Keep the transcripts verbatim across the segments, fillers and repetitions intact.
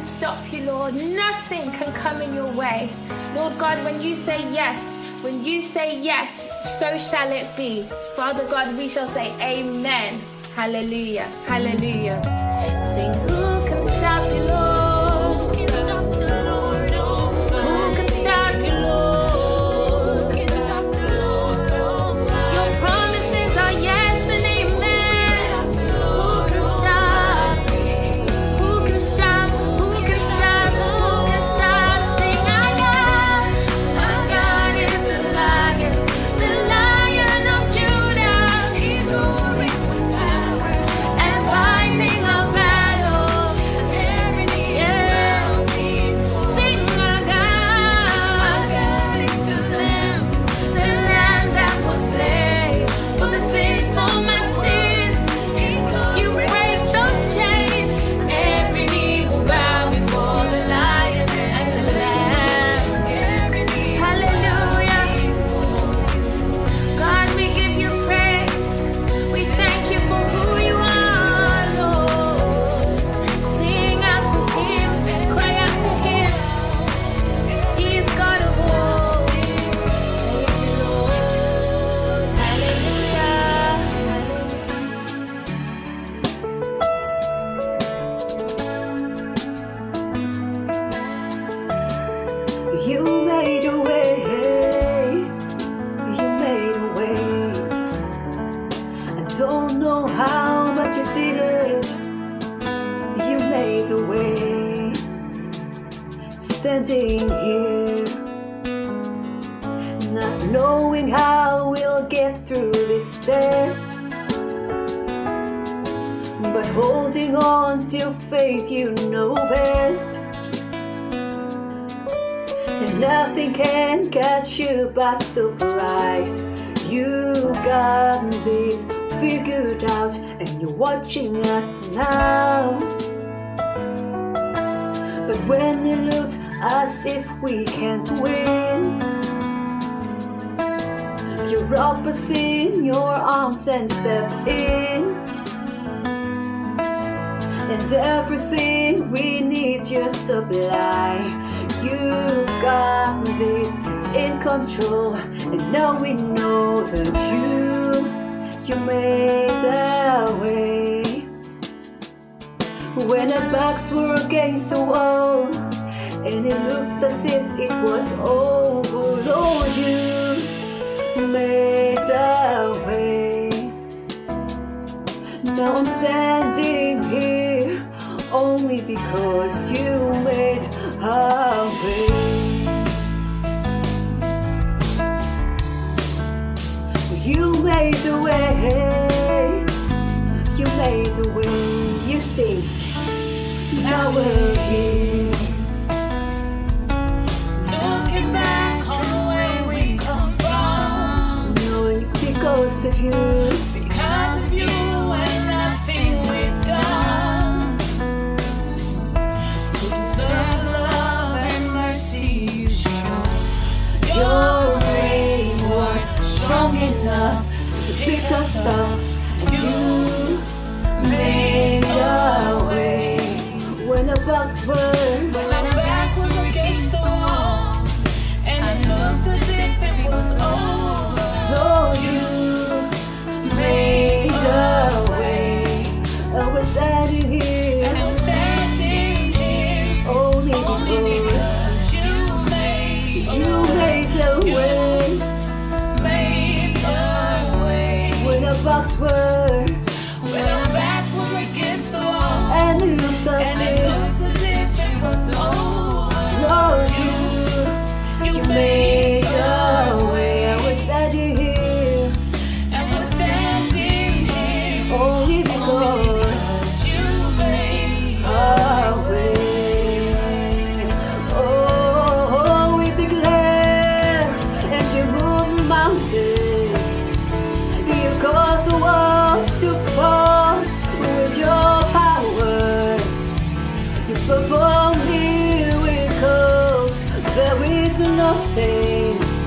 Stop you, Lord. Nothing can come in your way. Lord God, when you say yes, when you say yes, so shall it be. Father God, we shall say amen. Hallelujah. Hallelujah. Sing, who can stop you, Lord? Standing here, not knowing how we'll get through this test, but holding on to faith you know best. And nothing can catch you by surprise. You got this figured out, and you're watching us now. But when you look as if we can't win, you're up in your arms and step in, and everything we need you supply. You got this in control, and now we know that you, you made a way. When our backs were against the wall, and it looked as if it was over, Lord, you made a way. I'm standing here only because you made a way. You made a way. You made a way. You think now we're here. Looking back on the way we come from, knowing it's because of you. Because of you. Your grace was strong enough to pick us up, and you made a way. When our backs were, when our backs were against the wall, and it looked as if it was over, Lord, you made a way. I was standing here, and I'm standing here, only because you made you made. You made the way. When our backs were, when our backs were against the wall, and it looked, and it looked as if it was over, Lord, you, you, you made the way. I was standing here, and I'm standing here, only because, only because you made the way.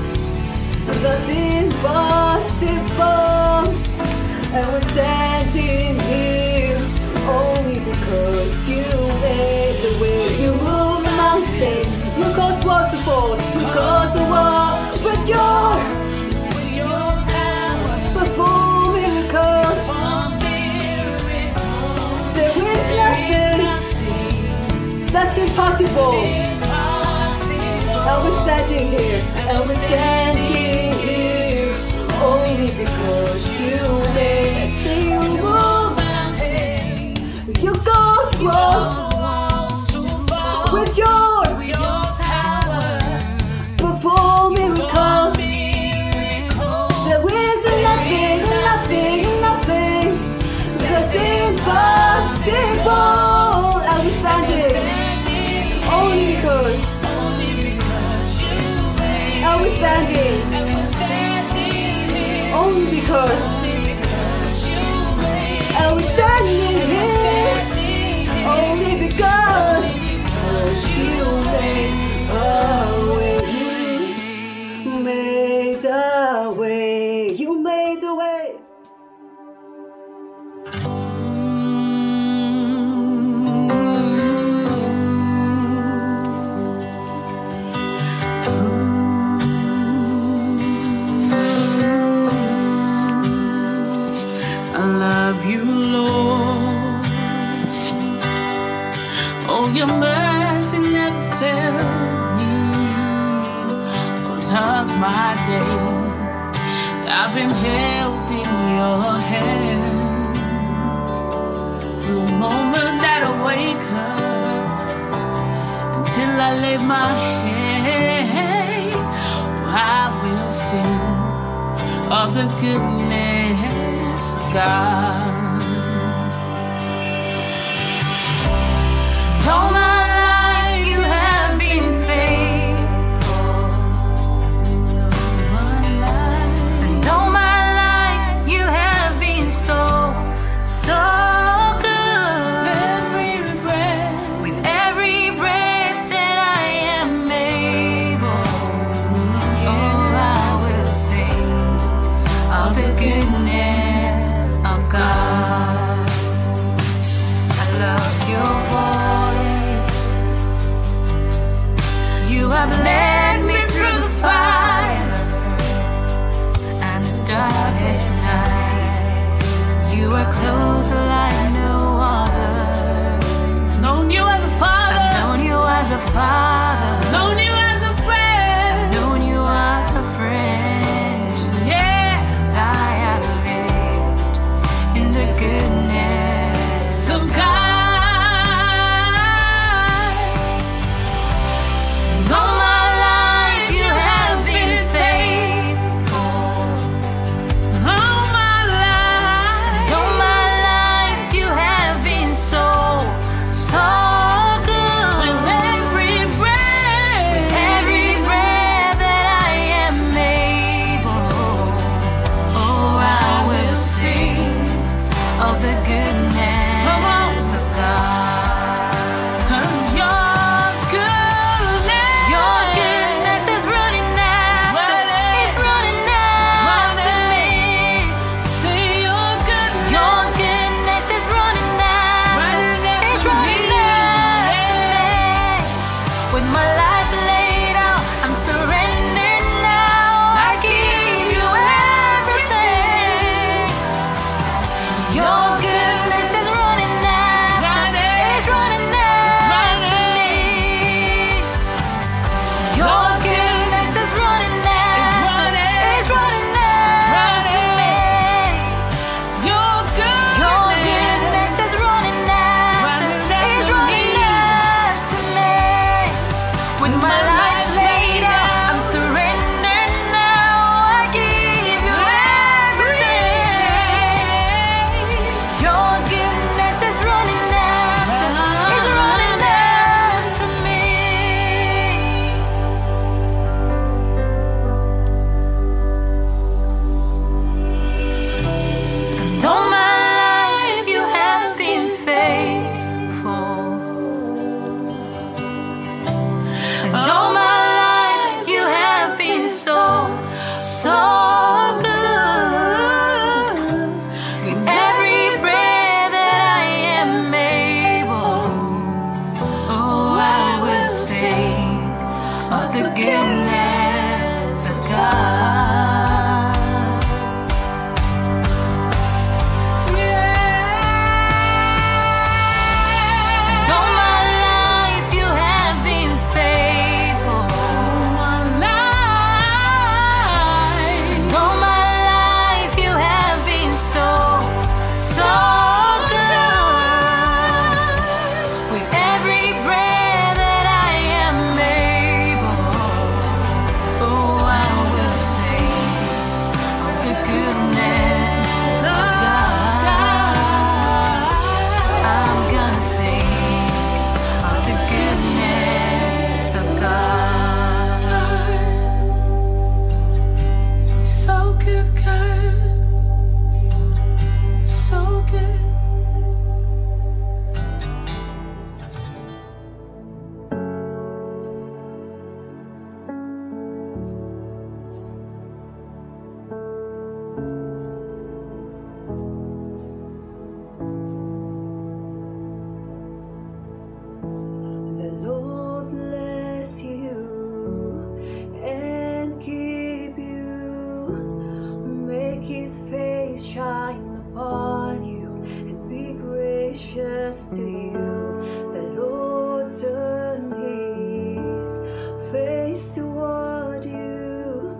Nothing that is possible. I was standing here only because you made the way. You moved mountains, you caused walls to fall, you caused the walls with your, with your power, perform miracles. There is nothing that's impossible. I was standing here, I was standing here, only because you made me move mountains. You caused walls to fall with your, with your power, perform miracles. There is nothing, nothing, nothing that's impossible. I was standing only because. I was standing, and I'm standing here, only because, only because you made it. I was standing here, standing here, only because, only because you made a way. You made a way. You made a way. Your mercy never failed me all of my days. I've been held in your hands. The moment that I wake up until I lay my head, I will sing of the goodness of God. All my life you have been faithful. And all my life you have been so, so good. Every breath, with every breath that I am able, oh, I will sing of the goodness of God. I love your voice. You have led me through the fire and the darkest night. You are closer like no other. Known you as a father. I've known you as a father. Known you as a friend. I've known you as a friend. Yeah. I have lived in the goodness. His face shine upon you and be gracious to you. The Lord turn His face toward you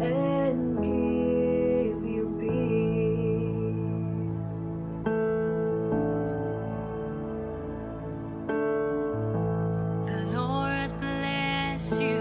and give you peace. The Lord bless you.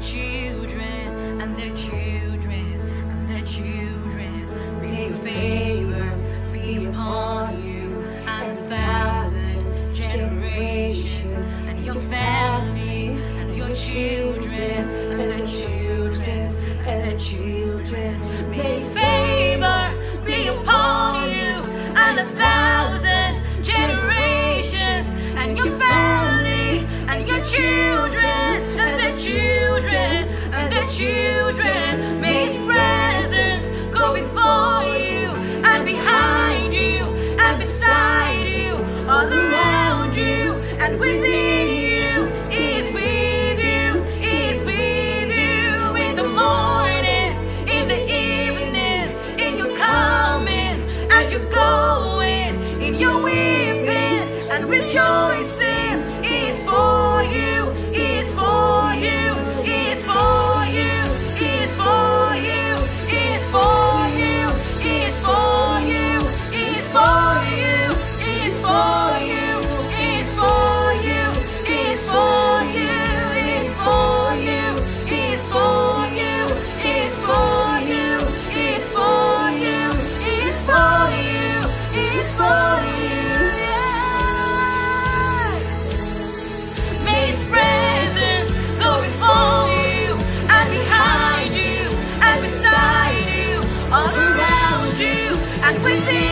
Children and the children and the children, may His presence go before you and behind you and beside you, all around you and within you. He is with you, He is with you in the morning, in the evening, in your coming and your going, in your weeping and rejoicing. He is for you, He is for you, He is for you, He is for you, He is for you, He is for you, He is for you, He is for you, He is for you, He is for you, He is for you, He is for you, He is for you, He is for you, He is for you, He is for you. His presence go before you and behind you and beside you, all around you and within